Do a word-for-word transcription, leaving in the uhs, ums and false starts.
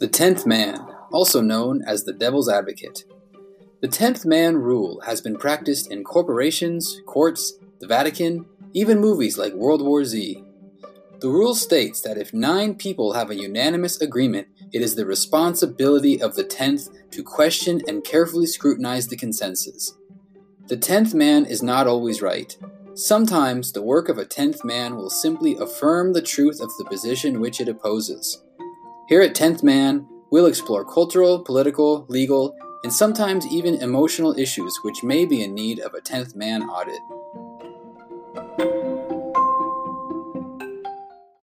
The Tenth Man, also known as the Devil's Advocate. The Tenth Man rule has been practiced in corporations, courts, the Vatican, even movies like World War Z. The rule states that if nine people have a unanimous agreement, it is the responsibility of the tenth to question and carefully scrutinize the consensus. The tenth man is not always right. Sometimes the work of a tenth man will simply affirm the truth of the position which it opposes. Here at Tenth Man, we'll explore cultural, political, legal, and sometimes even emotional issues which may be in need of a tenth man audit.